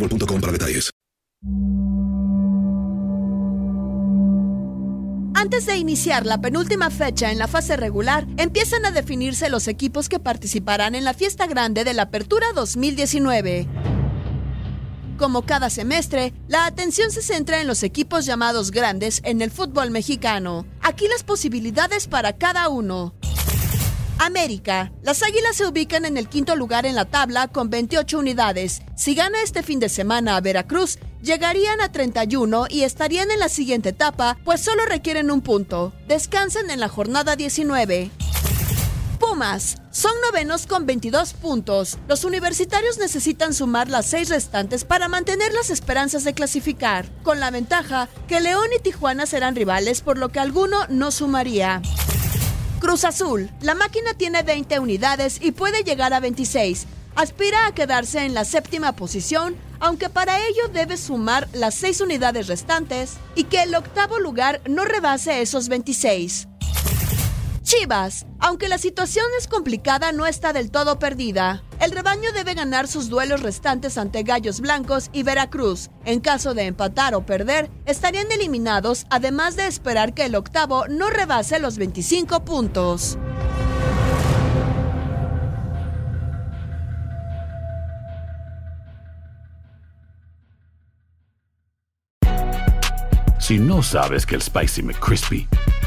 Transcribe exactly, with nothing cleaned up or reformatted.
punto com para detalles. Antes de iniciar la penúltima fecha en la fase regular, empiezan a definirse los equipos que participarán en la fiesta grande de la Apertura dos mil diecinueve. Como cada semestre, la atención se centra en los equipos llamados grandes en el fútbol mexicano. Aquí las posibilidades para cada uno. América. Las Águilas se ubican en el quinto lugar en la tabla con veintiocho unidades. Si gana este fin de semana a Veracruz, llegarían a treinta y uno y estarían en la siguiente etapa, pues solo requieren un punto. Descansan en la jornada diecinueve. Pumas. Son novenos con veintidós puntos. Los universitarios necesitan sumar las seis restantes para mantener las esperanzas de clasificar, con la ventaja que León y Tijuana serán rivales, por lo que alguno no sumaría. Cruz Azul. La máquina tiene veinte unidades y puede llegar a veintiséis. Aspira a quedarse en la séptima posición, aunque para ello debe sumar las seis unidades restantes y que el octavo lugar no rebase esos veintiséis. Chivas. Aunque la situación es complicada, no está del todo perdida. El rebaño debe ganar sus duelos restantes ante Gallos Blancos y Veracruz. En caso de empatar o perder, estarían eliminados, además de esperar que el octavo no rebase los veinticinco puntos. Si no sabes que el Spicy McCrispy